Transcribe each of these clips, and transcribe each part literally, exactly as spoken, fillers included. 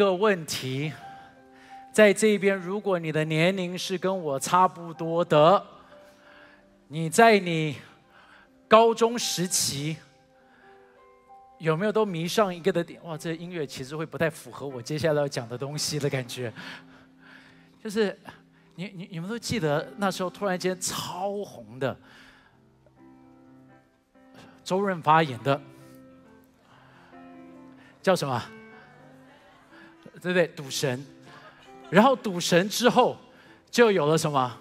个问题，在这边，如果你的年龄是跟我差不多的，你在你高中时期有没有都迷上一个的点？哇，这音乐其实会不太符合我接下来要讲的东西的感觉，就是你你你们都记得那时候突然间超红的周润发演的叫什么？对不对？赌神。然后赌神之后就有了什么？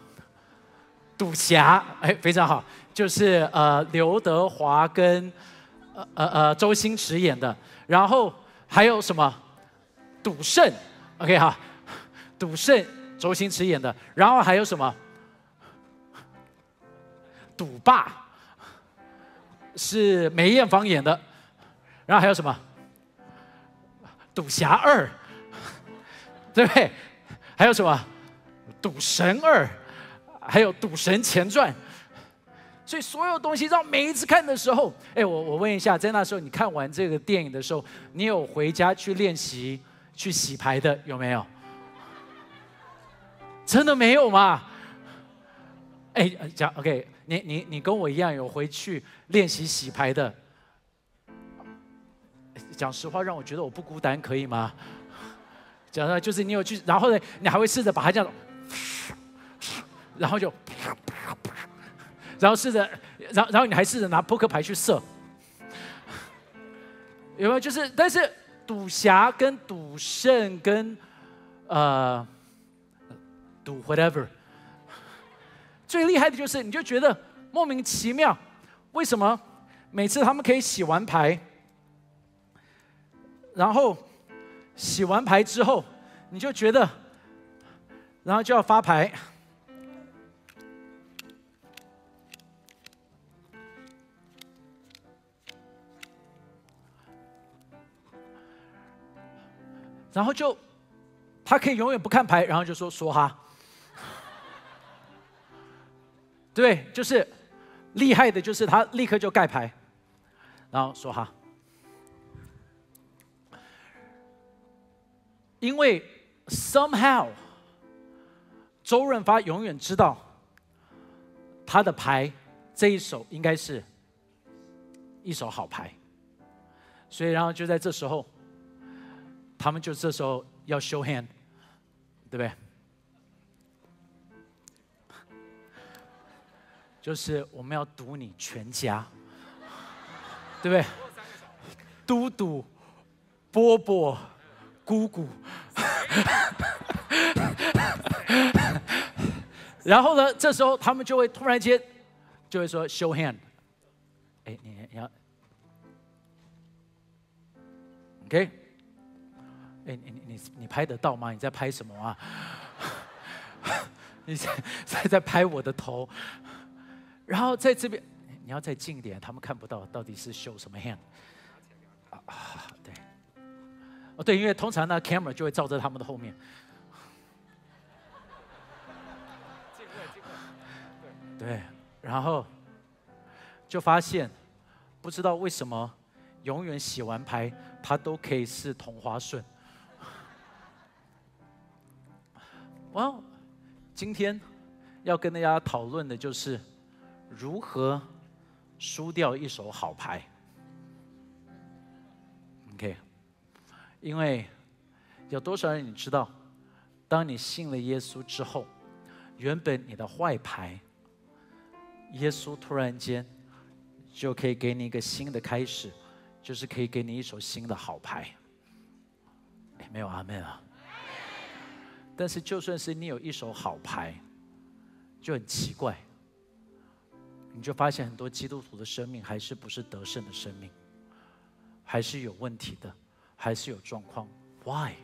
赌侠。哎，非常好，就是呃刘德华跟呃呃呃周星驰演的。然后还有什么？赌圣。OK 哈，赌圣周星驰演的。然后还有什么？赌霸是梅艳芳演的。然后还有什么？赌侠二，对不对？还有什么？赌神二，还有赌神前传。所以所有东西，让每一次看的时候，哎，我我问一下，在那时候你看完这个电影的时候，你有回家去练习、去洗牌的有没有？真的没有吗？哎，讲 OK， 你你你跟我一样有回去练习洗牌的。讲实话，让我觉得我不孤单，可以吗？讲实话，就是你有去，然后呢，你还会试着把它这样，然后就，然后试着，然后然后你还试着拿扑克牌去射，有没有？就是，但是赌侠跟赌圣跟呃赌 whatever， 最厉害的就是你就觉得莫名其妙，为什么每次他们可以洗完牌？然后洗完牌之后，你就觉得，然后就要发牌，然后就他可以永远不看牌，然后就说说哈，对，就是厉害的，就是他立刻就盖牌，然后说哈。因为 somehow 周润发永远知道他的牌这一手应该是一手好牌，所以然后就在这时候，他们就这时候要 show hand， 对不对？就是我们要赌你全家，对不对？嘟嘟，波波。姑姑，然后呢？这时候他们就会突然间就会说 show hand， 哎，你你要 ，OK， 哎，你你你你拍得到吗？你在拍什么啊？你在在在拍我的头，然后在这边你要再近一点，他们看不到到底是 show 什么 hand 啊，对。哦，对，因为通常呢 ，camera 就会照在他们的后面。对，然后就发现，不知道为什么，永远洗完牌，他都可以是同花顺。哇，今天要跟大家讨论的就是如何输掉一手好牌。OK。因为有多少人你知道，当你信了耶稣之后，原本你的坏牌，耶稣突然间就可以给你一个新的开始，就是可以给你一手新的好牌。没有阿门啊！但是就算是你有一手好牌，就很奇怪，你就发现很多基督徒的生命还是不是得胜的生命，还是有问题的。还是有状况 ，Why？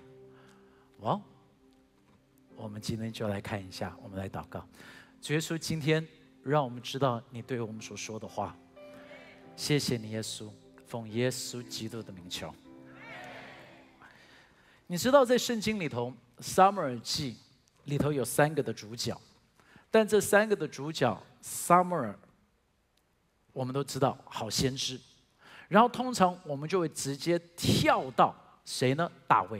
哇， well, 我们今天就来看一下，我们来祷告。主耶稣，今天让我们知道你对我们所说的话。谢谢你，耶稣，奉耶稣基督的名求。你知道，在圣经里头，《撒母耳记》里头有三个的主角，但这三个的主角，撒母耳，我们都知道，好先知。然后通常我们就会直接跳到谁呢？大卫，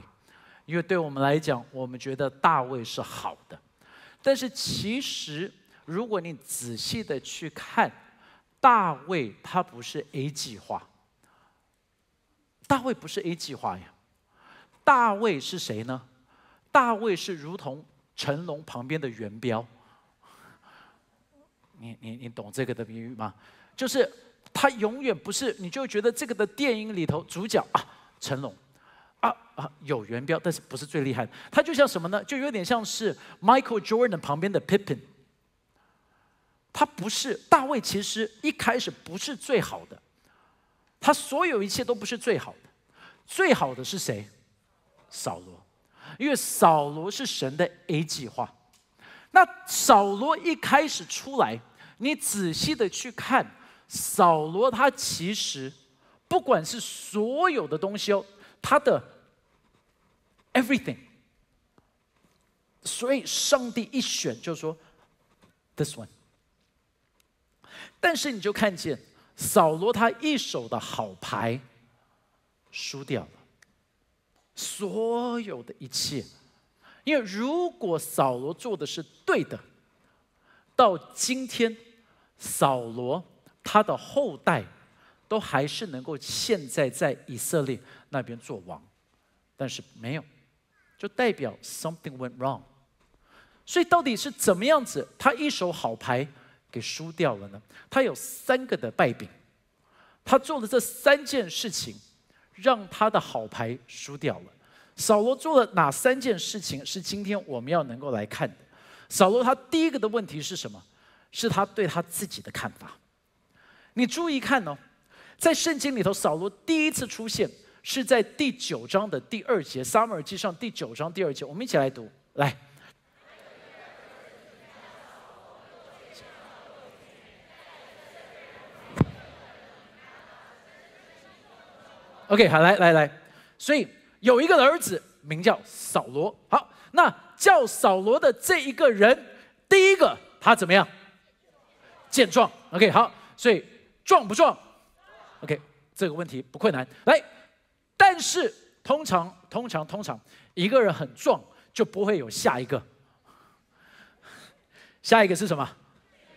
因为对我们来讲，我们觉得大卫是好的。但是其实，如果你仔细的去看，大卫他不是 A 计划。大卫不是 A 计划呀。大卫是谁呢？大卫是如同成龙旁边的元彪。你你你懂这个的比喻吗？就是他永远不是，你就觉得这个的电影里头主角啊，成龙。 啊啊，有元彪，但是不是最厉害的？他就像什么呢？就有点像是 Michael Jordan 旁边的 Pippin。他不是大卫，其实一开始不是最好的，他所有一切都不是最好的。最好的是谁？扫罗，因为扫罗是神的 A 计划。那扫罗一开始出来，你仔细的去看，扫罗他其实不管是所有的东西哦，他的 everything， 所以上帝一选就说 this one。但是你就看见扫罗他一手的好牌输掉了，所有的一切，因为如果扫罗做的是对的，到今天扫罗他的后代都还是能够现在在以色列那边做王，但是没有。 就代表 something went wrong， 所以到底是怎么样子？他一手好牌给输掉了呢？他有三个的败笔，他做了这三件事情，让他的好牌输掉了。扫罗做了哪三件事情？是今天我们要能够来看的。扫罗他第一个的问题是什么？是他对他自己的看法。你注意看哦，在圣经里头，扫罗第一次出现。 是在第九章的第二节，《撒母耳记上》第九章第二节，我们一起来读。来，OK， 好，来来来，所以有一个儿子名叫扫罗。好，那叫扫罗的这一个人，第一个他怎么样？健壮。OK， 好，所以壮不壮 ？OK， 这个问题不困难。来。 但是通常通常通常，一个人很壮就不会有下一个。下一个是什么？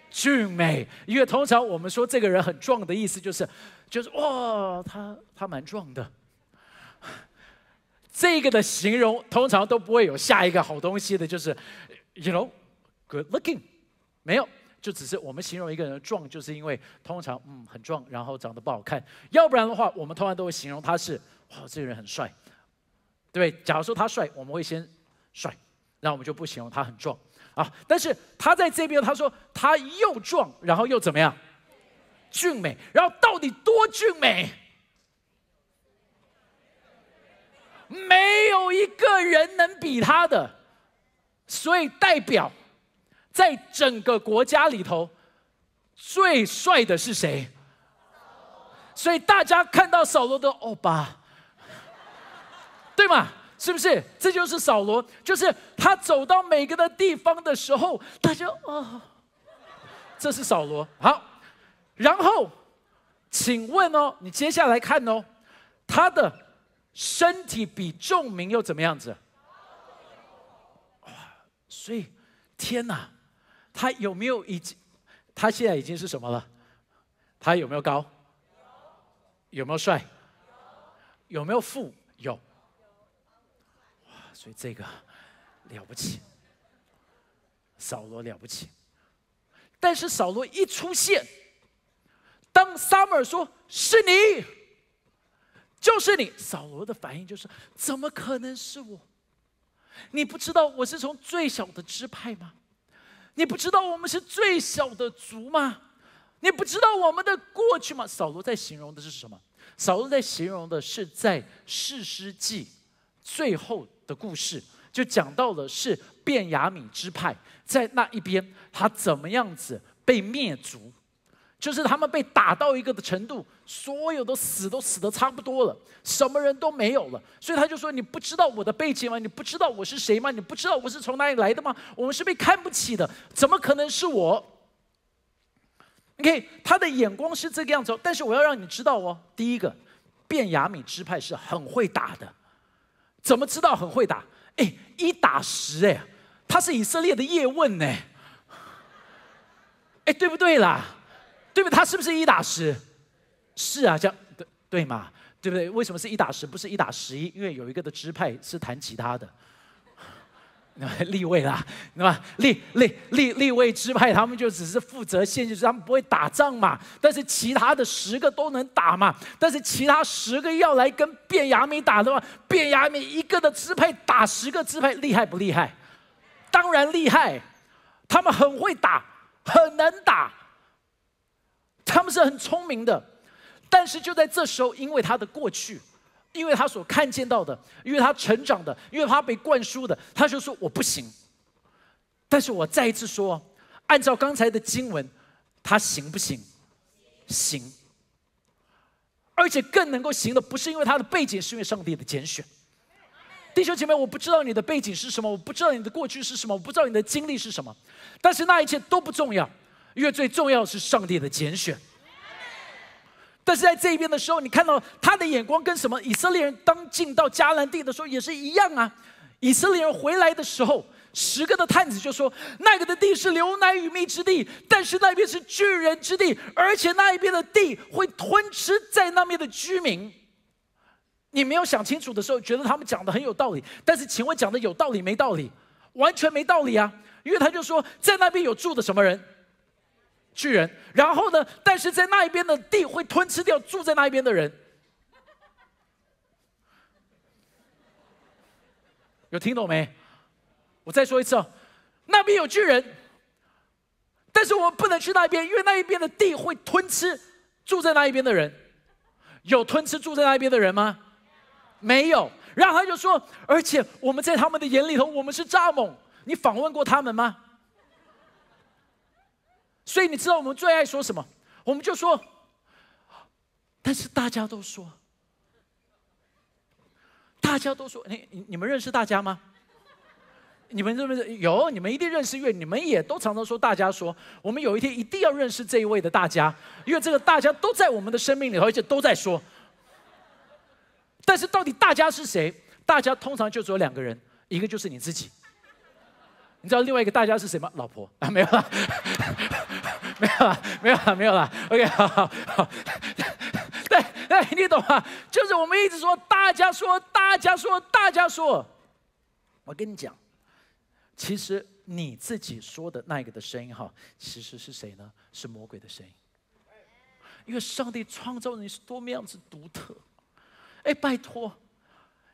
俊美。因为通常我们说这个人很壮的意思就是就是哇，他他蛮壮的。这个的形容通常都不会有下一个好东西的，就是 you know good looking， 没有。 就只是我们形容一个人壮，就是因为通常嗯很壮，然后长得不好看。要不然的话，我们通常都会形容他是哇，这个人很帅，对不对？假如说他帅，我们会先帅，那我们就不形容他很壮啊。但是他在这边他说他又壮，然后又怎么样？俊美，然后到底多俊美？没有一个人能比他的，所以代表。 在整个国家里头，最帅的是谁？所以大家看到扫罗的欧巴，对吗？是不是？这就是扫罗，就是他走到每个的地方的时候，大家哦，这是扫罗。好，然后，请问哦，你接下来看哦，他的身体比众民又怎么样子？所以，天哪！ 他有没有已经？他现在已经是什么了？他有没有高？有没有帅？有没有富？有。哇！所以这个了不起，扫罗了不起。但是扫罗一出现，当撒母耳说是你，就是你，扫罗的反应就是怎么可能是我？你不知道我是从最小的支派吗？ 你不知道我们是最小的族吗？你不知道我们的过去吗？扫罗在形容的是什么？扫罗在形容的是在士师记最后的故事，就讲到了是便雅悯支派在那一边，他怎么样子被灭族，就是他们被打到一个的程度，所有的死都死得差不多了，什么人都没有了，所以他就说：“你不知道我的背景吗？你不知道我是谁吗？你不知道我是从哪里来的吗？我们是被看不起的。” 怎么可能是我 ？OK， 他的眼光是这个样子哦。但是我要让你知道哦，第一个，便雅悯支派是很会打的，怎么知道很会打？哎，一打十哎，他是以色列的叶问哎，哎对不对啦？对不对？他是不是一打十？是啊，这样对对嘛？对不对？为什么是一打十，不是一打十一？因为有一个的支派是弹吉他的。 立位啦，对吧？立立立立位支派，他们就只是负责献祭，他们不会打仗嘛。但是其他的十个都能打嘛。但是其他十个要来跟便雅悯打的话，便雅悯一个的支派打十个支派，厉害不厉害？当然厉害，他们很会打，很能打，他们是很聪明的。但是就在这时候，因为他的过去。 因为他所看见到的，因为他成长的，因为他被灌输的，他就说我不行。但是我再一次说，按照刚才的经文，他行不行？行。而且更能够行的，不是因为他的背景，是因为上帝的拣选。弟兄姐妹，我不知道你的背景是什么，我不知道你的过去是什么，我不知道你的经历是什么，但是那一切都不重要，因为最重要的是上帝的拣选。 但是在这边的时候，你看到他的眼光跟什么？以色列人当进到迦南地的时候也是一样啊。以色列人回来的时候，十个的探子就说：“那个的地是流奶与蜜之地，但是那边是巨人之地，而且那一边的地会吞吃在那边的居民。”你没有想清楚的时候，觉得他们讲的很有道理，但是请问讲的有道理没道理？完全没道理啊！因为他就说，在那边有住的什么人？ 巨人，然后呢？但是在那一边的地会吞吃掉住在那一边的人。有听懂没？我再说一次哦，那边有巨人，但是我们不能去那边，因为那一边的地会吞吃住在那一边的人。有吞吃住在那一边的人吗？没有。然后他就说，而且我们在他们的眼里头，我们是蚱蜢。你访问过他们吗？ 所以你知道我们最爱说什么？我们就说，但是大家都说，大家都说，你你们认识大家吗？你们认不认识？有，你们一定认识，因为你们也都常常说大家说。我们有一天一定要认识这一位的大家，因为这个大家都在我们的生命里头，而且都在说。但是到底大家是谁？大家通常就只有两个人，一个就是你自己。 你知道另外一个大家是谁吗？老婆啊，没有啦，没有啦，没有啦，没有啦。OK， 好好好，对对，你懂吗？就是我们一直说大家说，大家说，大家说。我跟你讲，其实你自己说的那一个的声音哈，其实是谁呢？是魔鬼的声音。因为上帝创造你是多么样子独特。哎，拜托，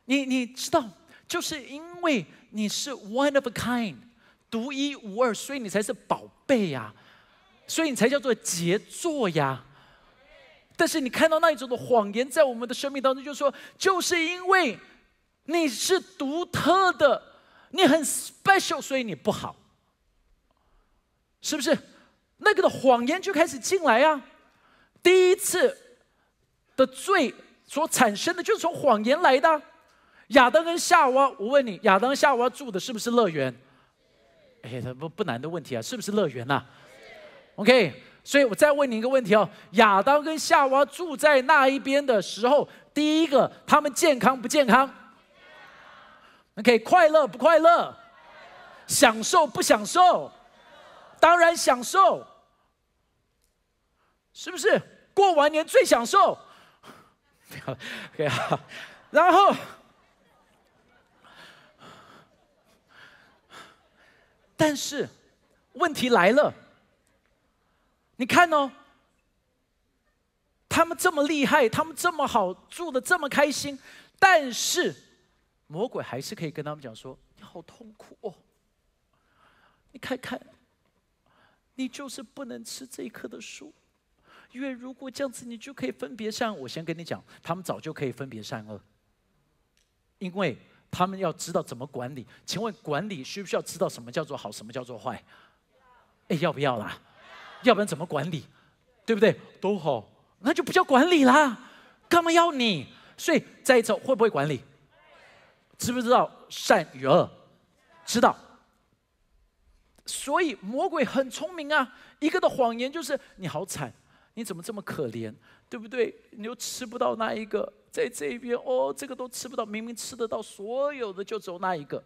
你你知道，就是因为你是 one of a kind。 独一无二，所以你才是宝贝呀、啊，所以你才叫做杰作呀。但是你看到那一种的谎言在我们的生命当中，就说就是因为你是独特的，你很 special， 所以你不好，是不是？那个的谎言就开始进来啊。第一次的罪所产生的，就是从谎言来的、啊。亚当跟夏娃，我问你，亚当夏娃住的是不是乐园？ 哎，不不难的问题啊，是不是乐园呐、啊、？OK， 所以我再问你一个问题哦：亚当跟夏娃住在那一边的时候，第一个，他们健康不健康 ？OK， 快乐不快乐？享受不享受？当然享受，是不是？过完年最享受。OK， 好，然后。 但是，问题来了。你看哦，他们这么厉害，他们这么好，住得这么开心，但是魔鬼还是可以跟他们讲说：“你好痛苦哦，你看看，你就是不能吃这一棵的树，因为如果这样子，你就可以分别善恶。”我先跟你讲，他们早就可以分别善恶，因为。 他们要知道怎么管理，请问管理需不需要知道什么叫做好，什么叫做坏？哎，要不要啦？要不然怎么管理？对不对？都好，那就不叫管理啦，干嘛要你？所以再一次，会不会管理？知不知道善与恶？知道。所以魔鬼很聪明啊，一个的谎言就是你好惨，你怎么这么可怜，对不对？你又吃不到那一个，在这一边哦，这个都吃不到，明明吃得到所有的，就只有那一个。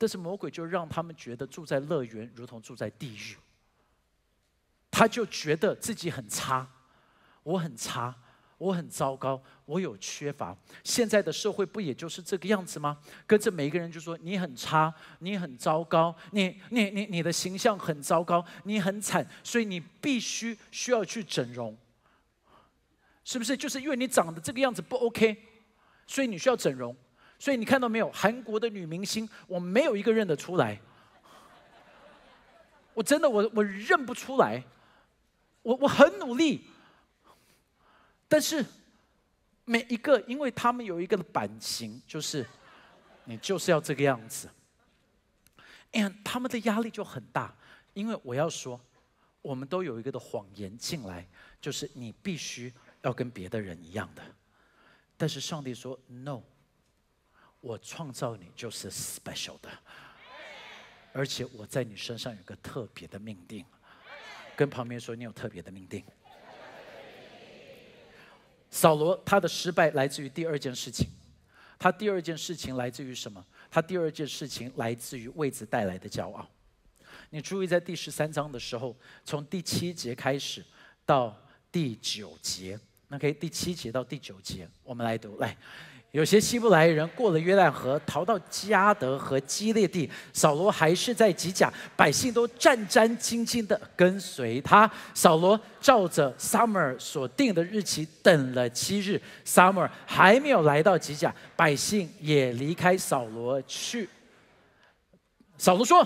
但是魔鬼就让他们觉得住在乐园如同住在地狱，他就觉得自己很差，我很差。 我很糟糕，我有缺乏。现在的社会不也就是这个样子吗？跟着每一个人就说你很差，你很糟糕，你你你你的形象很糟糕，你很惨，所以你必须需要去整容，是不是？就是因为你长得这个样子不 OK， 所以你需要整容。所以你看到没有，韩国的女明星，我没有一个认得出来，我真的我我认不出来，我我很努力。 但是每一个，因为他们有一个版型，就是你就是要这个样子。And 他们的压力就很大，因为我要说，我们都有一个的谎言进来，就是你必须要跟别的人一样的。但是上帝说 no， 我创造你就是 special 的，而且我在你身上有个特别的命定。跟旁边说，你有特别的命定。 扫罗他的失败来自于第二件事情，他第二件事情来自于什么？他第二件事情来自于位置带来的骄傲。你注意，在第十三章的时候，从第七节开始到第九节 ，OK， 第七节到第九节，我们来读来。 有些希伯来人过了约旦河，逃到加德和基列地。扫罗还是在吉甲，百姓都战战兢兢地跟随他。扫罗照着撒母耳所定的日期等了七日，撒母耳还没有来到吉甲，百姓也离开扫罗去。扫罗说：“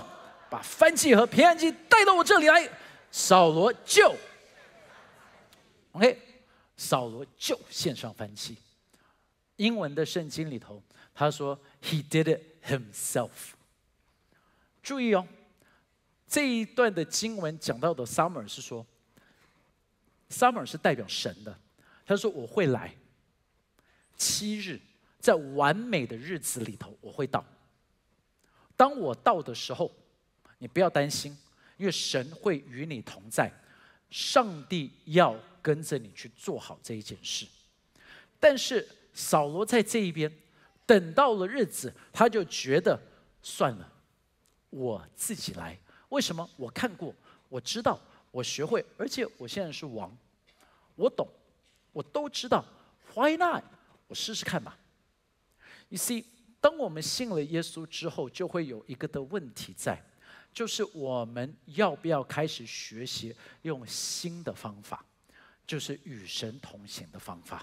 把燔祭和平安祭带到我这里来。”扫罗就 ，OK， 扫罗就献上燔祭。 英文的圣经里头，他说 "He did it himself"。注意哦，这一段的经文讲到的撒母耳是说，撒母耳是代表神的。他说我会来，七日，在完美的日子里头我会到。当我到的时候，你不要担心，因为神会与你同在，上帝要跟着你去做好这一件事。但是 扫罗在这一边，等到了日子，他就觉得算了，我自己来。为什么？我看过，我知道，我学会，而且我现在是王，我懂，我都知道。Why not？ 我试试看吧。You see， 当我们信了耶稣之后，就会有一个的问题在，就是我们要不要开始学习用新的方法，就是与神同行的方法。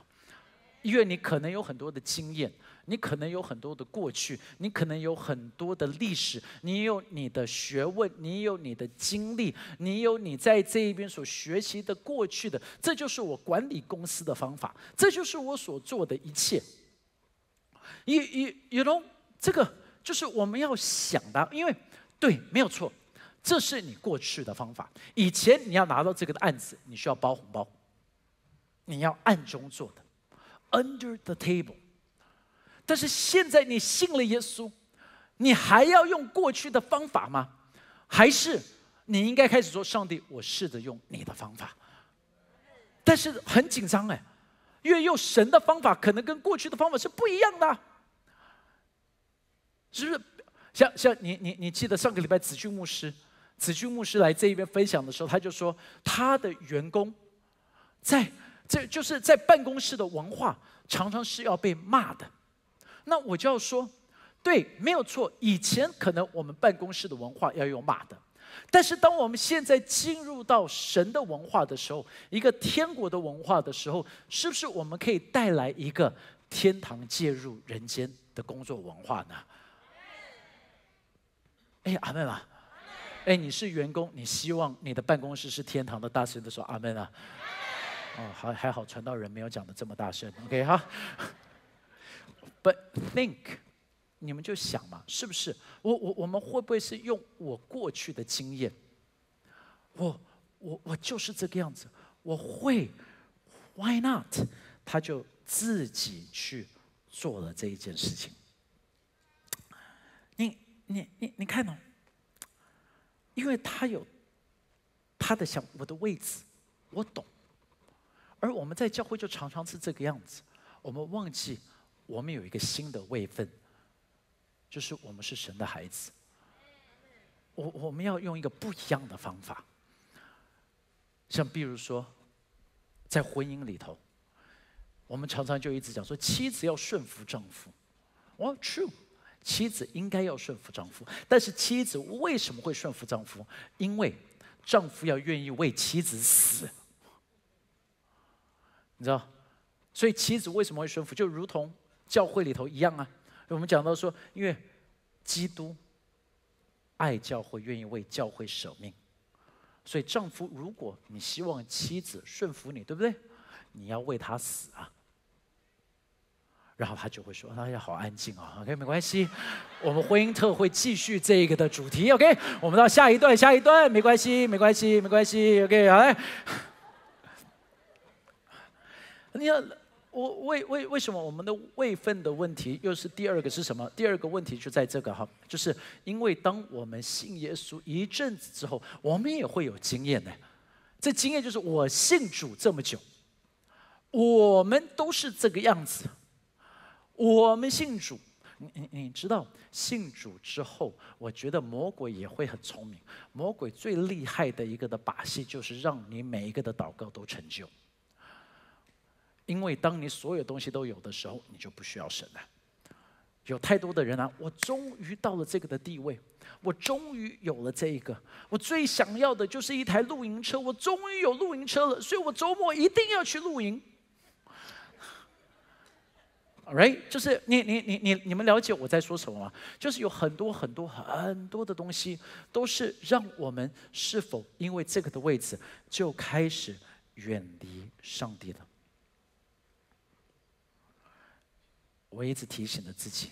因为你可能有很多的经验，你可能有很多的过去，你可能有很多的历史，你有你的学问，你有你的经历，你有你在这一边所学习的过去的，这就是我管理公司的方法，这就是我所做的一切。You you you know， 这个就是我们要想的，因为对，没有错，这是你过去的方法。以前你要拿到这个的案子，你需要包红包，你要暗中做的。 Under the table， 但是现在你信了耶稣，你还要用过去的方法吗？还是你应该开始说：“上帝，我试着用你的方法。”但是很紧张哎，因为用神的方法可能跟过去的方法是不一样的、啊，是不是？像像你你你记得上个礼拜子俊牧师，子俊牧师来这一边分享的时候，他就说他的员工在。 这就是在办公室的文化，常常是要被骂的。那我就要说，对，没有错。以前可能我们办公室的文化要用骂的，但是当我们现在进入到神的文化的时候，一个天国的文化的时候，是不是我们可以带来一个天堂介入人间的工作文化呢？哎，阿们啊！哎，你是员工，你希望你的办公室是天堂的，大声的说阿们啊！ 哦，还还好，传道人没有讲的这么大声 ，OK 哈。But think， 你们就想嘛，是不是？我我我们会不会是用我过去的经验？我我我就是这个样子，我会 ，Why not？ 他就自己去做了这一件事情。你你你你看哦，因为他有他的想我的位置。我懂。而我们在教会就常常是这个样子，我们忘记我们有一个新的位分，就是我们是神的孩子。我我们要用一个不一样的方法，像比如说，在婚姻里头，我们常常就一直讲说，妻子要顺服丈夫。哦 ，true。妻子应该要顺服丈夫，但是妻子为什么会顺服丈夫？因为丈夫要愿意为妻子死，你知道？所以妻子为什么会顺服？就如同教会里头一样啊。我们讲到说，因为基督爱教会，愿意为教会舍命，所以丈夫，如果你希望妻子顺服你，对不对？你要为她死啊。然后他就会说：“大家好安静啊、哦、，OK， 没关系，我们婚姻特会继续这个的主题 ，OK， 我们到下一段，下一段，没关系，没关系，没关系 ，OK， 好嘞。你要我为为为什么我们的位分的问题又是第二个是什么？第二个问题就在这个哈，就是因为当我们信耶稣一阵子之后，我们也会有经验的。这经验就是我信主这么久，我们都是这个样子。”我们信主，你你你知道，信主之后，我觉得魔鬼也会很聪明。魔鬼最厉害的一个的把戏，就是让你每一个的祷告都成就。因为当你所有东西都有的时候，你就不需要神了。有太多的人啊，我终于到了这个的地位，我终于有了这一个，我最想要的就是一台露营车，我终于有露营车了，所以我周末一定要去露营。Right， 就是你你你你你们了解我在说什么吗？就是有很多很多很多的东西，都是让我们是否因为这个的位置就开始远离上帝了。我一直提醒着自己，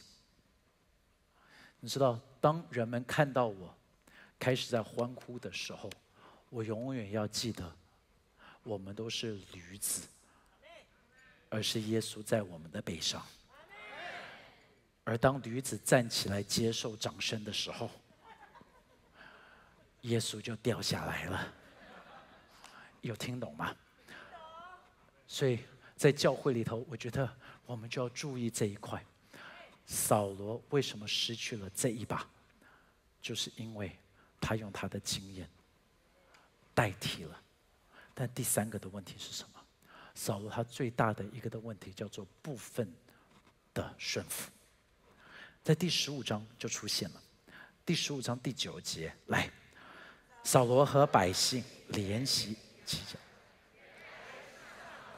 你知道，当人们看到我开始在欢呼的时候，我永远要记得，我们都是驴子。而是耶稣在我们的背上，而当驴子站起来接受掌声的时候，耶稣就掉下来了。有听懂吗？所以在教会里头，我觉得我们就要注意这一块。扫罗为什么失去了这一把？就是因为他用他的经验代替了。但第三个的问题是什么？扫罗他最大的一个的问题叫做部分的顺服，在第十五章就出现了。第十五章第九节，来，扫罗和百姓联席起家，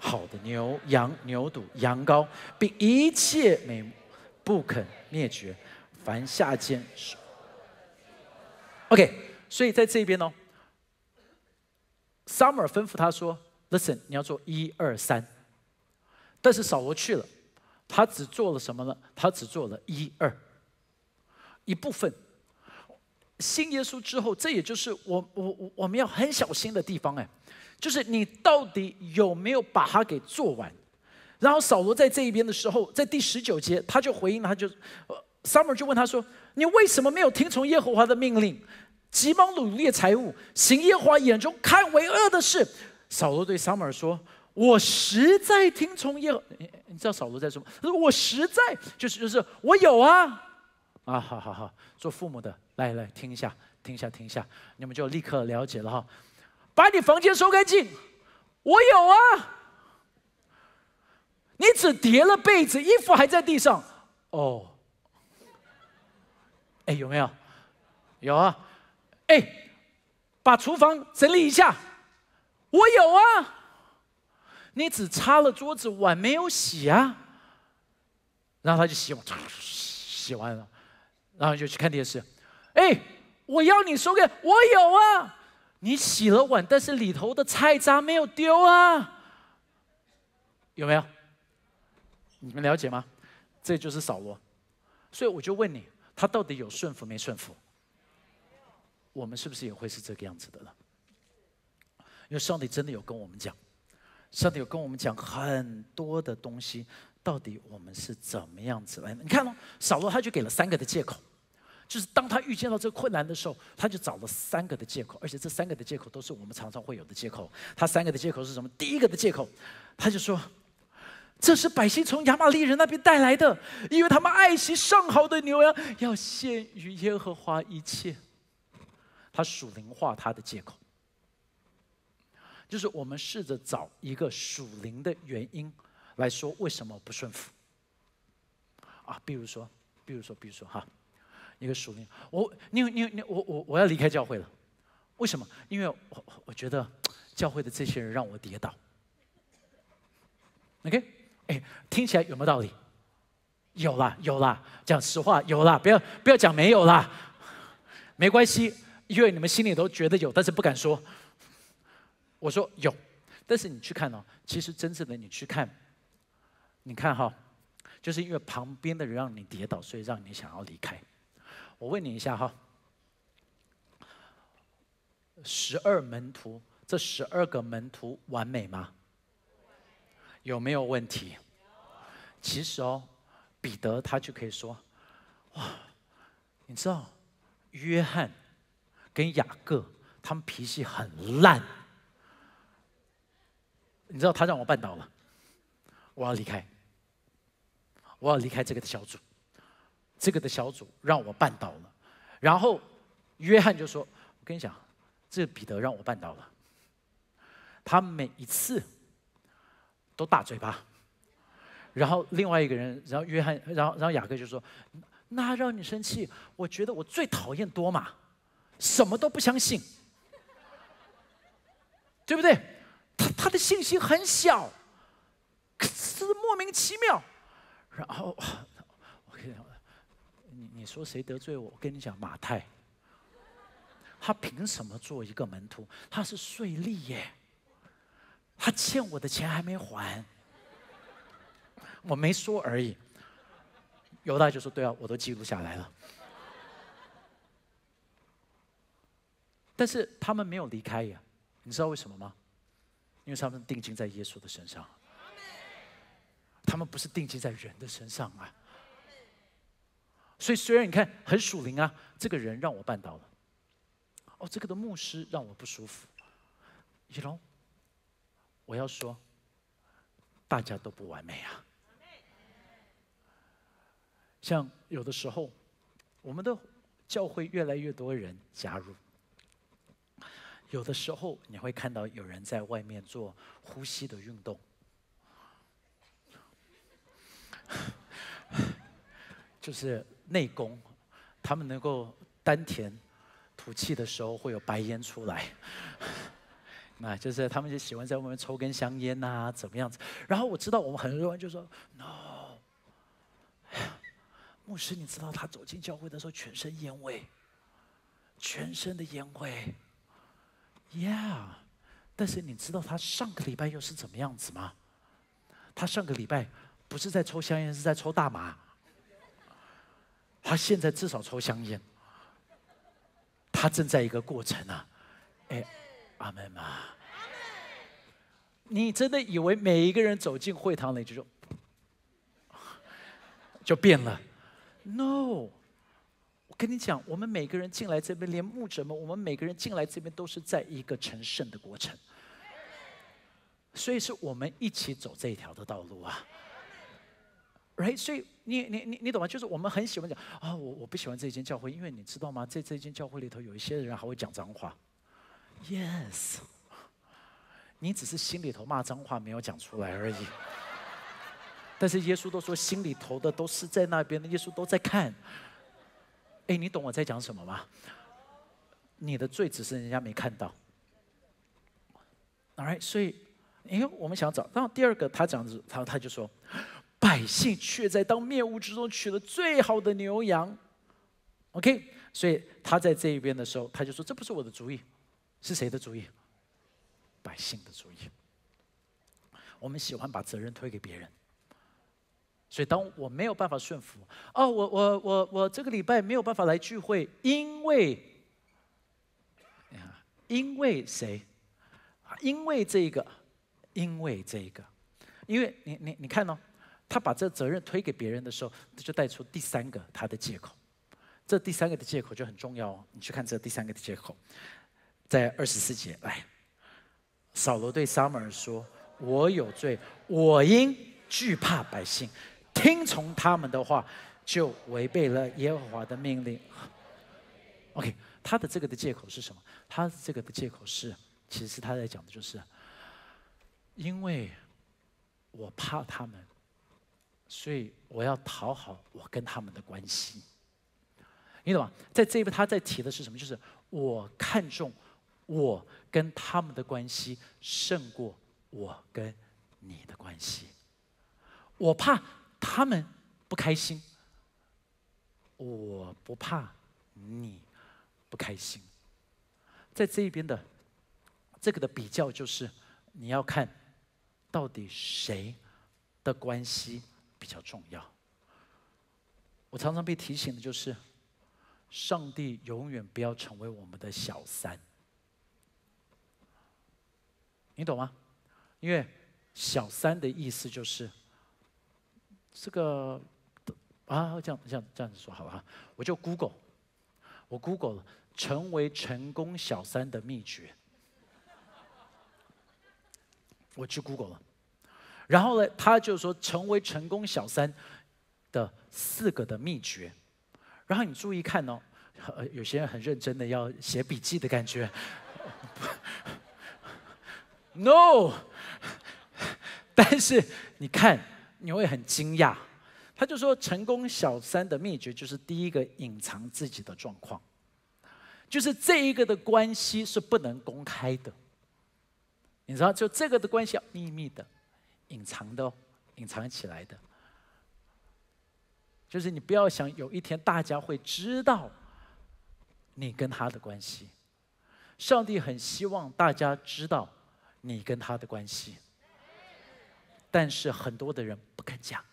好的牛羊、牛犊、羊羔，并一切美物，不肯灭绝，凡下贱手。OK， 所以在这边呢，撒母耳吩咐他说。Listen， 你要做一二三，但是扫罗去了，他只做了什么呢？他只做了一二，一部分。信耶稣之后，这也就是我我我们要很小心的地方哎，就是你到底有没有把它给做完？然后扫罗在这一边的时候，在第十九节，他就回应了，他就撒母耳就问他说：“你为什么没有听从耶和华的命令，急忙掳掠财物，行耶和华眼中看为恶的事？”扫罗对撒母耳说：“我实在听从耶和……你知道扫罗在说吗？他说：‘我实在就是就是我有啊啊！’好好好，做父母的来来听一下，听一下，听一下，你们就立刻了解了哈。把你房间收干净，我有啊。你只叠了被子，衣服还在地上哦。哎，有没有？有啊。哎，把厨房整理一下。”我有啊，你只擦了桌子，碗没有洗啊。然后他就洗碗，洗完了，然后就去看电视。哎，我要你收个，我有啊。你洗了碗，但是里头的菜渣没有丢啊。有没有？你们了解吗？这就是扫罗。所以我就问你，他到底有顺服没顺服？我们是不是也会是这个样子的呢？因为上帝真的有跟我们讲，上帝有跟我们讲很多的东西，到底我们是怎么样子来的？你看哦，扫罗他就给了三个的借口。就是当他遇见到这个困难的时候，他就找了三个的借口，而且这三个的借口都是我们常常会有的借口。他三个的借口是什么？第一个的借口，他就说：“这是百姓从亚玛利人那边带来的，因为他们爱惜上好的牛羊，要献于耶和华一切。”他属灵化他的借口，就是我们试着找一个属灵的原因来说为什么不顺服啊？比如说，比如说，比如说哈，一个属灵，我你你你我我我要离开教会了，为什么？因为我我觉得教会的这些人让我跌倒。OK， 哎，听起来有没有道理？有啦有啦，讲实话有啦，不要不要讲没有啦，没关系。因为你们心里都觉得有，但是不敢说。我说有，但是你去看哦，其实真正的你去看，你看哈、哦，就是因为旁边的人让你跌倒，所以让你想要离开。我问你一下哈、哦，十二门徒，这十二个门徒完美吗？有没有问题？其实哦，彼得他就可以说，哇，你知道，约翰跟雅各，他们脾气很烂，你知道他让我绊倒了，我要离开，我要离开这个的小组，这个的小组让我绊倒了。然后约翰就说：“我跟你讲，这个彼得让我绊倒了，他每一次都大嘴巴。”然后另外一个人，然后约翰，然后然后雅各就说：“那让你生气，我觉得我最讨厌多马。”什么都不相信，对不对？他他的信心很小，可是莫名其妙。然后我跟你讲，你你说谁得罪我？我跟你讲，马太，他凭什么做一个门徒？他是税吏耶，他欠我的钱还没还，我没说而已。犹大就说：“对啊，我都记录下来了。”但是他们没有离开呀，你知道为什么吗？因为他们定睛在耶稣的身上，他们不是定睛在人的身上啊。所以虽然你看很属灵啊，这个人让我绊倒了，哦，这个的牧师让我不舒服，一龙，我要说，大家都不完美啊。像有的时候，我们的教会越来越多人加入。有的时候你会看到有人在外面做呼吸的运动，就是内功，他们能够丹田吐气的时候会有白烟出来，那就是他们就喜欢在外面抽根香烟啊，怎么样子。然后我知道我们很多人就说 no， 牧师你知道他走进教会的时候全身烟味，全身的烟味。Yeah， 但是你知道他上个礼拜又是怎么样子吗？他上个礼拜不是在抽香烟，是在抽大麻。他现在至少抽香烟，他正在一个过程啊。哎，阿门嘛。你真的以为每一个人走进会堂里就说就变了 ？No。跟你讲，我们每个人进来这边，连牧者们，我们每个人进来这边都是在一个成圣的过程，所以是我们一起走这一条的道路啊 ，right？ 所以你你你你懂吗？就是我们很喜欢讲啊、哦，我我不喜欢这间教会，因为你知道吗？在这间教会里头，有一些人还会讲脏话 ，yes， 你只是心里头骂脏话没有讲出来而已，但是耶稣都说心里头的都是在那边的，耶稣都在看。哎，你懂我在讲什么吗？你的罪只是人家没看到。All right， 所以，因为我们想找，然后第二个他讲，他他就说，百姓却在当灭屋之中取了最好的牛羊。OK， 所以他在这一边的时候，他就说这不是我的主意，是谁的主意？百姓的主意。我们喜欢把责任推给别人。所以，当我没有办法顺服，哦，我我我我这个礼拜没有办法来聚会，因为，因为谁？因为这个，因为这个，因为你你你看哦，他把这责任推给别人的时候，就带出第三个他的借口。这第三个的借口就很重要哦。你去看这第三个的借口，在二十四节来，扫罗对撒母耳说：“我有罪，我因惧怕百姓，听从他们的话，就违背了耶和华的命令。” OK， 他的这个的借口是什么？他的这个的借口是，其实他在讲的就是，因为我怕他们，所以我要讨好我跟他们的关系。你懂吗？在这一步，他在提的是什么？就是我看重我跟他们的关系，胜过我跟你的关系。我怕他们不开心，我不怕你不开心。在这一边的这个的比较，就是你要看到底谁的关系比较重要。我常常被提醒的就是，上帝永远不要成为我们的小三，你懂吗？因为小三的意思就是，这个啊，这样这样这样子说好了，我就 Google， 我 Google 了成为成功小三的秘诀，我去 Google 了，然后呢，他就说成为成功小三的四个的秘诀。然后你注意看哦，有些人很认真的要写笔记的感觉。No， 但是你看你会很惊讶，他就说成功小三的秘诀就是第一个隐藏自己的状况，就是这一个的关系是不能公开的，你知道，就这个的关系要秘密的、隐藏的、隐藏起来的。就是你不要想有一天大家会知道你跟他的关系，上帝很希望大家知道你跟他的关系，但是很多的人不敢讲，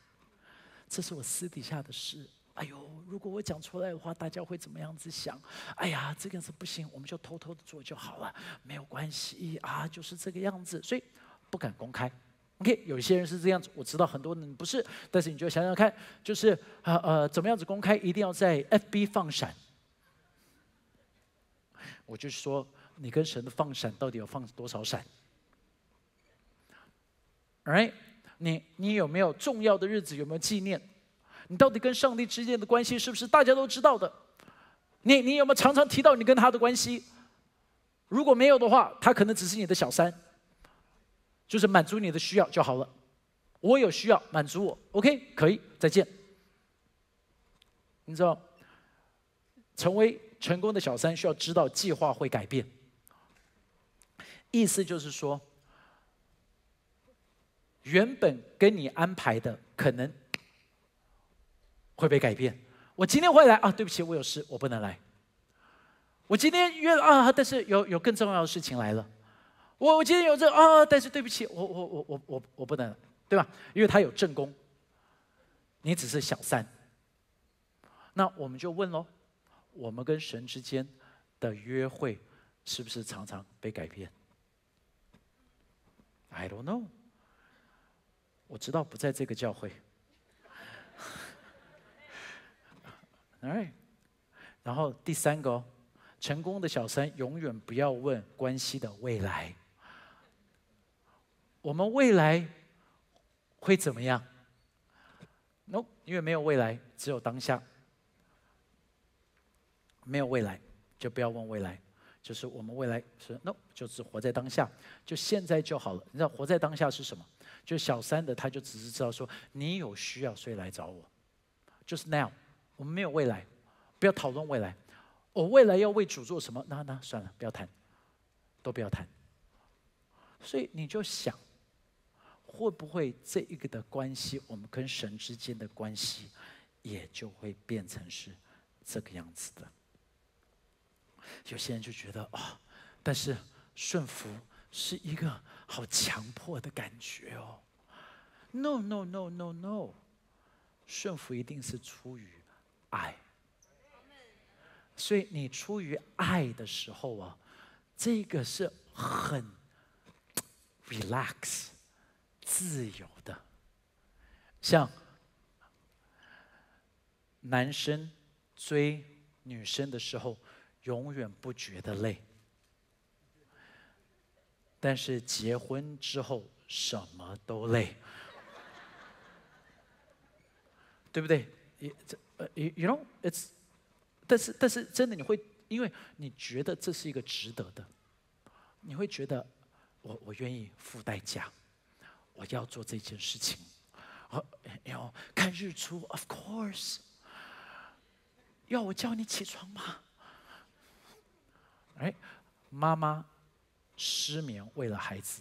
这是我私底下的事。哎呦，如果我讲出来的话，大家会怎么样子想？哎呀，这个是不行，我们就偷偷的做就好了，没有关系啊，就是这个样子，所以不敢公开。OK， 有些人是这样子，我知道很多人不是，但是你就想想看，就是呃呃，怎么样子公开，一定要在 F B 放闪。我就说，你跟神的放闪到底有放多少闪 ？Right， 你你有没有重要的日子有没有纪念？你到底跟上帝之间的关系是不是大家都知道的？你你有没有常常提到你跟他的关系？如果没有的话，他可能只是你的小三。就是满足你的需要就好了，我有需要满足我 ，OK， 可以，再见。你知道，成为成功的小三需要知道计划会改变。意思就是说，原本跟你安排的可能会被改变。我今天会来啊，对不起，我有事，我不能来。我今天约了啊，但是有有更重要的事情来了。我我今天有这啊，但是对不起，我我我我我我不能，对吧？因为他有正宫，你只是小三。那我们就问喽，我们跟神之间的约会是不是常常被改变 ？I don't know。我知道不在这个教会。All right。然后第三个哦，成功的小三永远不要问关系的未来。我们未来会怎么样 ？No， 因为没有未来，只有当下。没有未来，就不要问未来。就是我们未来是 No， 就是活在当下，就现在就好了。你知道活在当下是什么？就是小三的，他就只是知道说你有需要，所以来找我。就是 Now， 我们没有未来，不要讨论未来。我未来要为主做什么？那那算了，不要谈，都不要谈。所以你就想，会不会这一个的关系，我们跟神之间的关系，也就会变成是这个样子的。有些人就觉得哦，但是顺服是一个好强迫的感觉哦。No no no no no， 顺服一定是出于爱。所以你出于爱的时候啊，这个是很 relax 自由的。像男生追女生的时候，永远不觉得累。但是结婚之后，什么都累，对不对？也这呃 ，you you know it's， 但是但是真的你会，因为你觉得这是一个值得的，你会觉得我我愿意付代价，我要做这件事情。哦，要看日出 ，of course。要我叫你起床吗？哎，妈妈失眠为了孩子，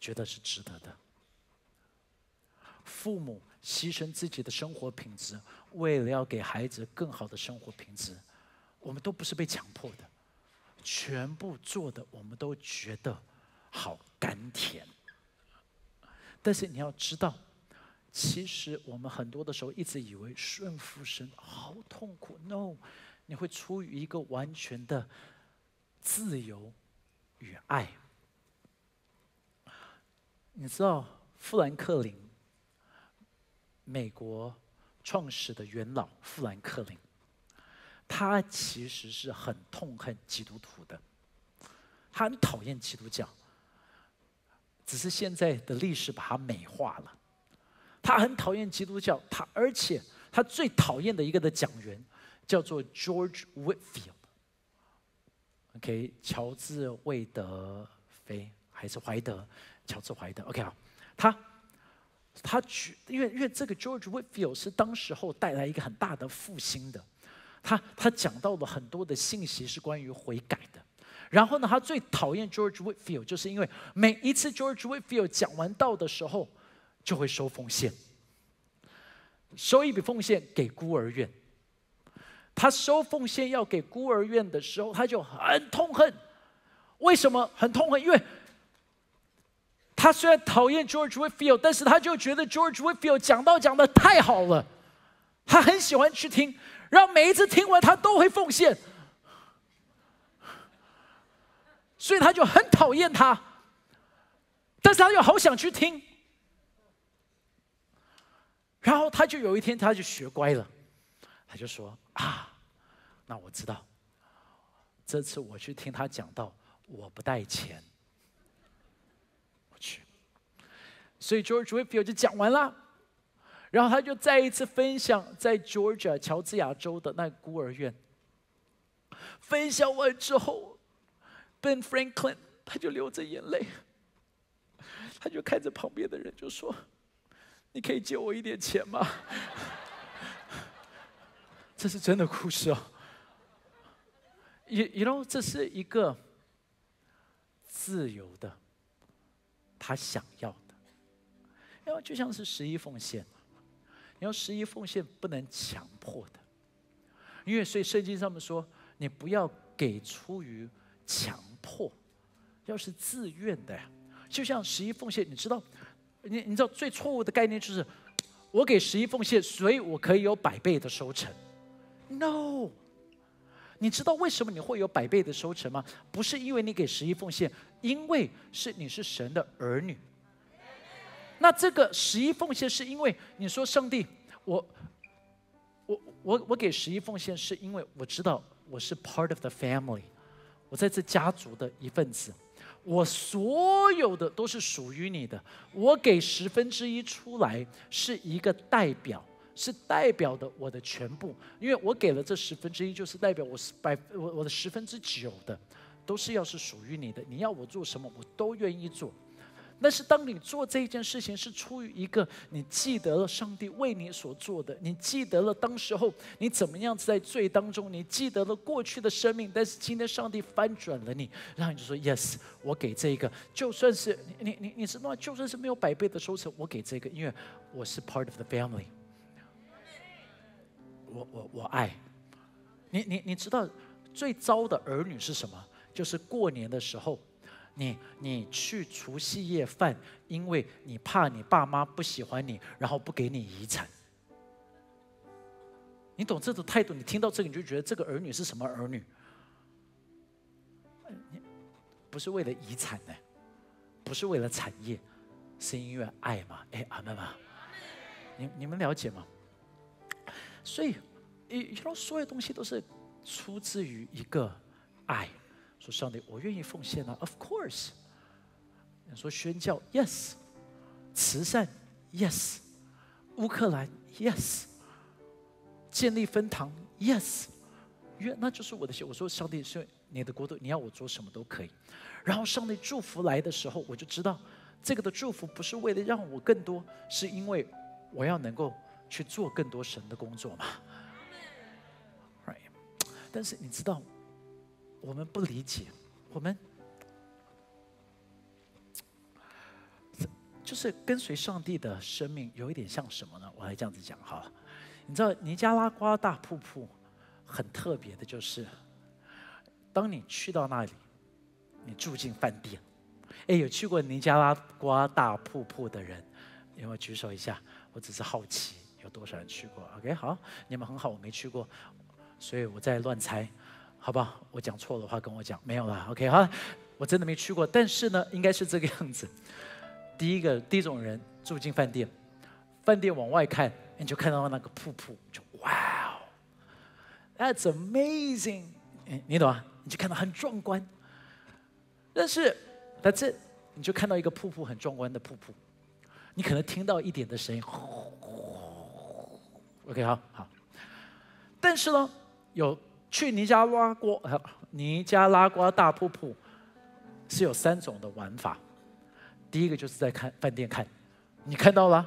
觉得是值得的。父母牺牲自己的生活品质，为了要给孩子更好的生活品质，我们都不是被强迫的，全部做的我们都觉得好甘甜。但是你要知道，其实我们很多的时候一直以为顺服神好痛苦 ，no， 你会出于一个完全的自由与爱。你知道富兰克林，美国创始的元老富兰克林，他其实是很痛恨基督徒的，他很讨厌基督教，只是现在的历史把它美化了。他很讨厌基督教，他而且他最讨厌的一个的讲员叫做 George Whitefield， OK， 乔治·魏德菲还是怀德，乔治·怀德 ，OK 啊，他他因为因为这个 George Whitefield 是当时候带来一个很大的复兴的，他他讲到了很多的信息是关于悔改的。然后呢，他最讨厌 George Whitefield， 就是因为每一次 George Whitefield 讲完道的时候，就会收奉献，收一笔奉献给孤儿院。他收奉献要给孤儿院的时候，他就很痛恨。为什么很痛恨？因为他虽然讨厌 George Whitefield， 但是他就觉得 George Whitefield 讲道讲的太好了，他很喜欢去听，然后每一次听完他都会奉献，所以他就很讨厌他，但是他又好想去听。然后他就有一天，他就学乖了，他就说啊，那我知道，这次我去听他讲道，我不带钱，我去。所以 George Whitefield 就讲完了，然后他就再一次分享在 Georgia 乔治亚州的那个孤儿院。分享完之后 ，Ben Franklin 他就流着眼泪，他就看着旁边的人就说，你可以借我一点钱吗？这是真的故事哦。You you know， 这是一个自由的，他想要的。然后就像是十一奉献，然后十一奉献不能强迫的，因为所以圣经上面说，你不要给出于强迫，要是自愿的呀。就像十一奉献，你知道。你你知道最错误的概念就是，我给十一奉献，所以我可以有百倍的收成。No， 你知道为什么你会有百倍的收成吗？不是因为你给十一奉献，因为是你是神的儿女。那这个十一奉献是因为你说上帝，我我我我给十一奉献是因为我知道我是 part of the family， 我在这家族的一份子。我所有的都是属于你的，我给十分之一出来是一个代表，是代表的我的全部，因为我给了这十分之一，就是代表我百我我的十分之九的，都是要是属于你的，你要我做什么我都愿意做。但是当你做这件事情是出于一个你记得了上帝为你所做的，你记得了当时候你怎么样在罪当中，你记得了过去的生命，但是今天上帝翻转了你，然后你就说 yes， 我给这个，就算是你你你知道吗？就算是没有百倍的收成，我给这个，因为我是 part of the family， 我我我爱你你你知道最糟的儿女是什么？就是过年的时候。你你去除夕夜饭，因为你怕你爸妈不喜欢你，然后不给你遗产。你懂这种态度？你听到这个你就觉得这个儿女是什么儿女？不是为了遗产呢，不是为了产业，是因为爱嘛？哎，阿们嘛，你你们了解吗？所以，你知道所有东西都是出自于一个爱，说上帝，我愿意奉献啊 ，Of course。你说宣教 ，Yes； 慈善 ，Yes； 乌克兰 ，Yes； 建立分堂 ，Yes。约，那就是我的心。我说上帝是你的国度，你要我做什么都可以。然后上帝祝福来的时候，我就知道这个的祝福不是为了让我更多，是因为我要能够去做更多神的工作嘛。Right. 但是你知道，我们不理解，我们就是跟随上帝的生命有一点像什么呢？我来这样子讲好了。你知道尼加拉瓜大瀑布很特别的就是，当你去到那里，你住进饭店。哎，有去过尼加拉瓜大瀑布的人，有没有举手一下？我只是好奇，有多少人去过 ？OK， 好，你们很好，我没去过，所以我在乱猜，好不好？我讲错的话跟我讲，没有啦 OK， 好，我真的没去过，但是呢，应该是这个样子。第一个，第一种人住进饭店，饭店往外看，你就看到那个瀑布，就哇、wow, ，That's amazing， 你懂吗？你就看到很壮观，但是。但是你就看到一个瀑布，很壮观的瀑布，你可能听到一点的声音 ，OK， 好好。但是呢，有去尼加拉瓜、尼加拉瓜大瀑布是有三种的玩法。第一个就是在看饭店看，你看到了，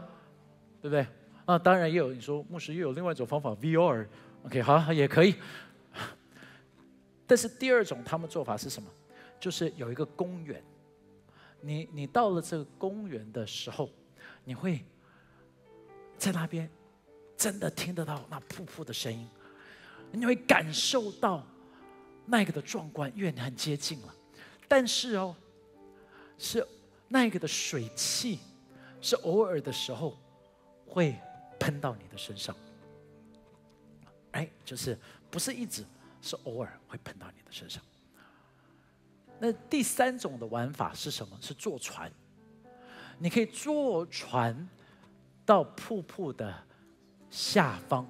对不对？啊，当然也有你说牧师也有另外一种方法 V R，OK， 好也可以。但是第二种他们做法是什么？就是有一个公园。你你到了这个公园的时候，你会在那边真的听得到那瀑布的声音，你会感受到那个的壮观，因为你很接近了。但是哦，是那个的水汽是偶尔的时候会喷到你的身上，哎，就是不是一直，是偶尔会喷到你的身上。那第三种的玩法是什么？是坐船。你可以坐船到瀑布的下方，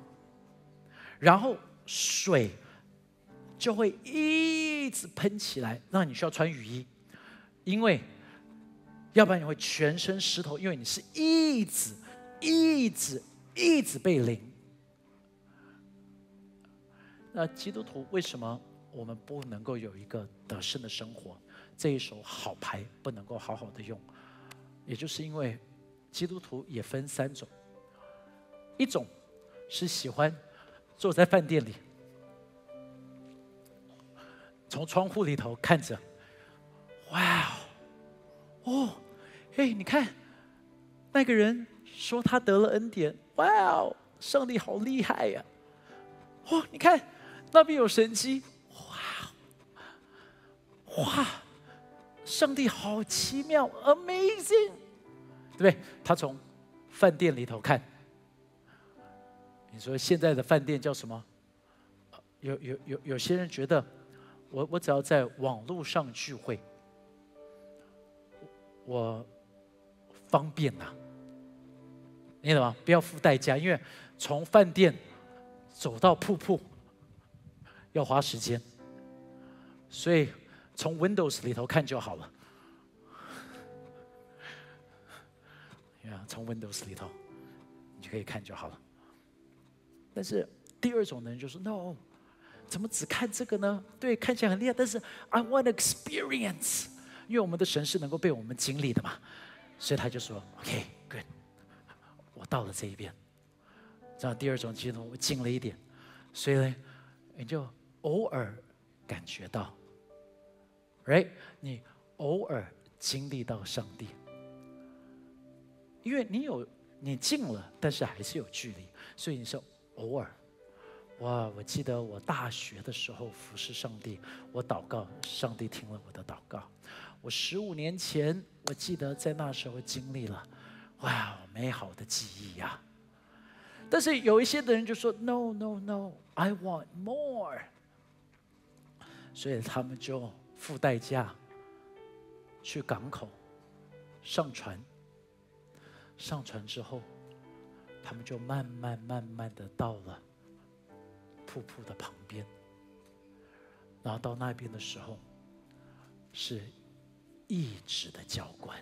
然后水就会一直喷起来，那你需要穿雨衣，因为要不然你会全身湿透，因为你是一直、一直、一直被淋。那基督徒为什么？我们不能够有一个得胜的生活，这一手好牌不能够好好的用，也就是因为基督徒也分三种，一种是喜欢坐在饭店里，从窗户里头看着，哇哦，哦，哎，你看那个人说他得了恩典，哇哦，上帝好厉害呀、啊，哦，你看那边有神迹。哇，上帝好奇妙 ，amazing， 对不对？他从饭店里头看，你说现在的饭店叫什么？有有有有些人觉得我，我我只要在网络上聚会，我方便啊，你懂吗？不要付代价，因为从饭店走到瀑布要花时间，所以。从 Windows 里头看就好了，从 Windows 里头你就可以看就好了。但是第二种人就说 ：“No， 怎么只看这个呢？对，看起来很厉害，但是 I want experience， 因为我们的神是能够被我们经历的嘛。”所以他就说 ：“OK，good，、okay, 我到了这一边。”这样第二种基督我近了一点，所以呢，你就偶尔感觉到。Right? 你偶尔经历到上帝，因为你有你近了，但是还是有距离，所以你是偶尔。哇，我记得我大学的时候服侍上帝，我祷告，上帝听了我的祷告。我十五年前，我记得在那时候经历了，哇，美好的记忆呀、啊。但是有一些的人就说 ：“No, no, no, I want more。”所以他们就。付代价去港口上船，上船之后，他们就慢慢慢慢的到了瀑布的旁边，然后到那边的时候，是一直的教官。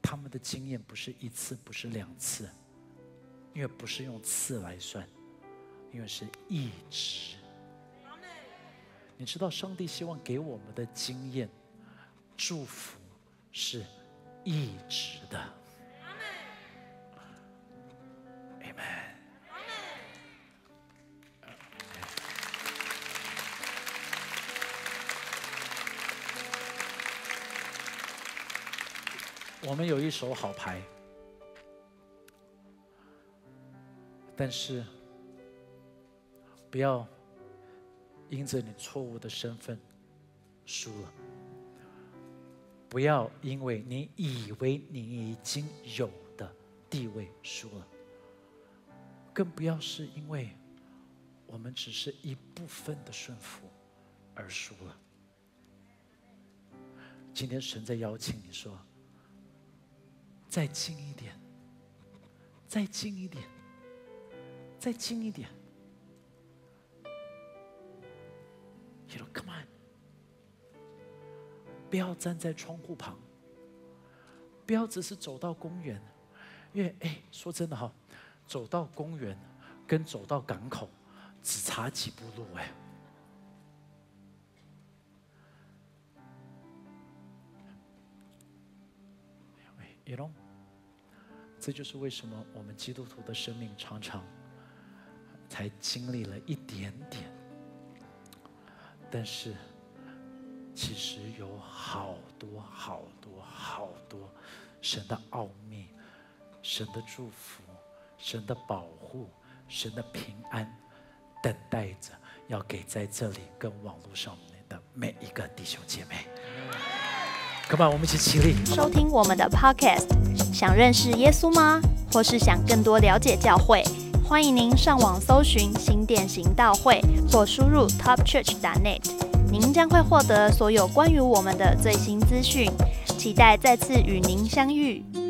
他们的经验不是一次，不是两次，因为不是用次来算，因为是一直。你知道，上帝希望给我们的经验、祝福是一直的。阿门。我们有一手好牌，但是不要因着你错误的身份输了，不要因为你以为你已经有的地位输了，更不要是因为我们只是一部分的顺服而输了。今天神在邀请你说，再近一点，再近一点，再近一点。You know, come on！ 不要站在窗户旁，不要只是走到公园，因为哎，说真的哈、哦，走到公园跟走到港口只差几步路哎。You know？这就是为什么我们基督徒的生命常常才经历了一点点，但是其实有好多好多好多神的奥秘、神的祝福、神的保护、神的平安，等待着要给在这里跟网络上面的每一个弟兄姐妹。Come on，我们一起起立。收听我们的 Podcast。想认识耶稣吗？或是想更多了解教会？欢迎您上网搜寻新店行道会，或输入 top church dot net， 您将会获得所有关于我们的最新资讯。期待再次与您相遇。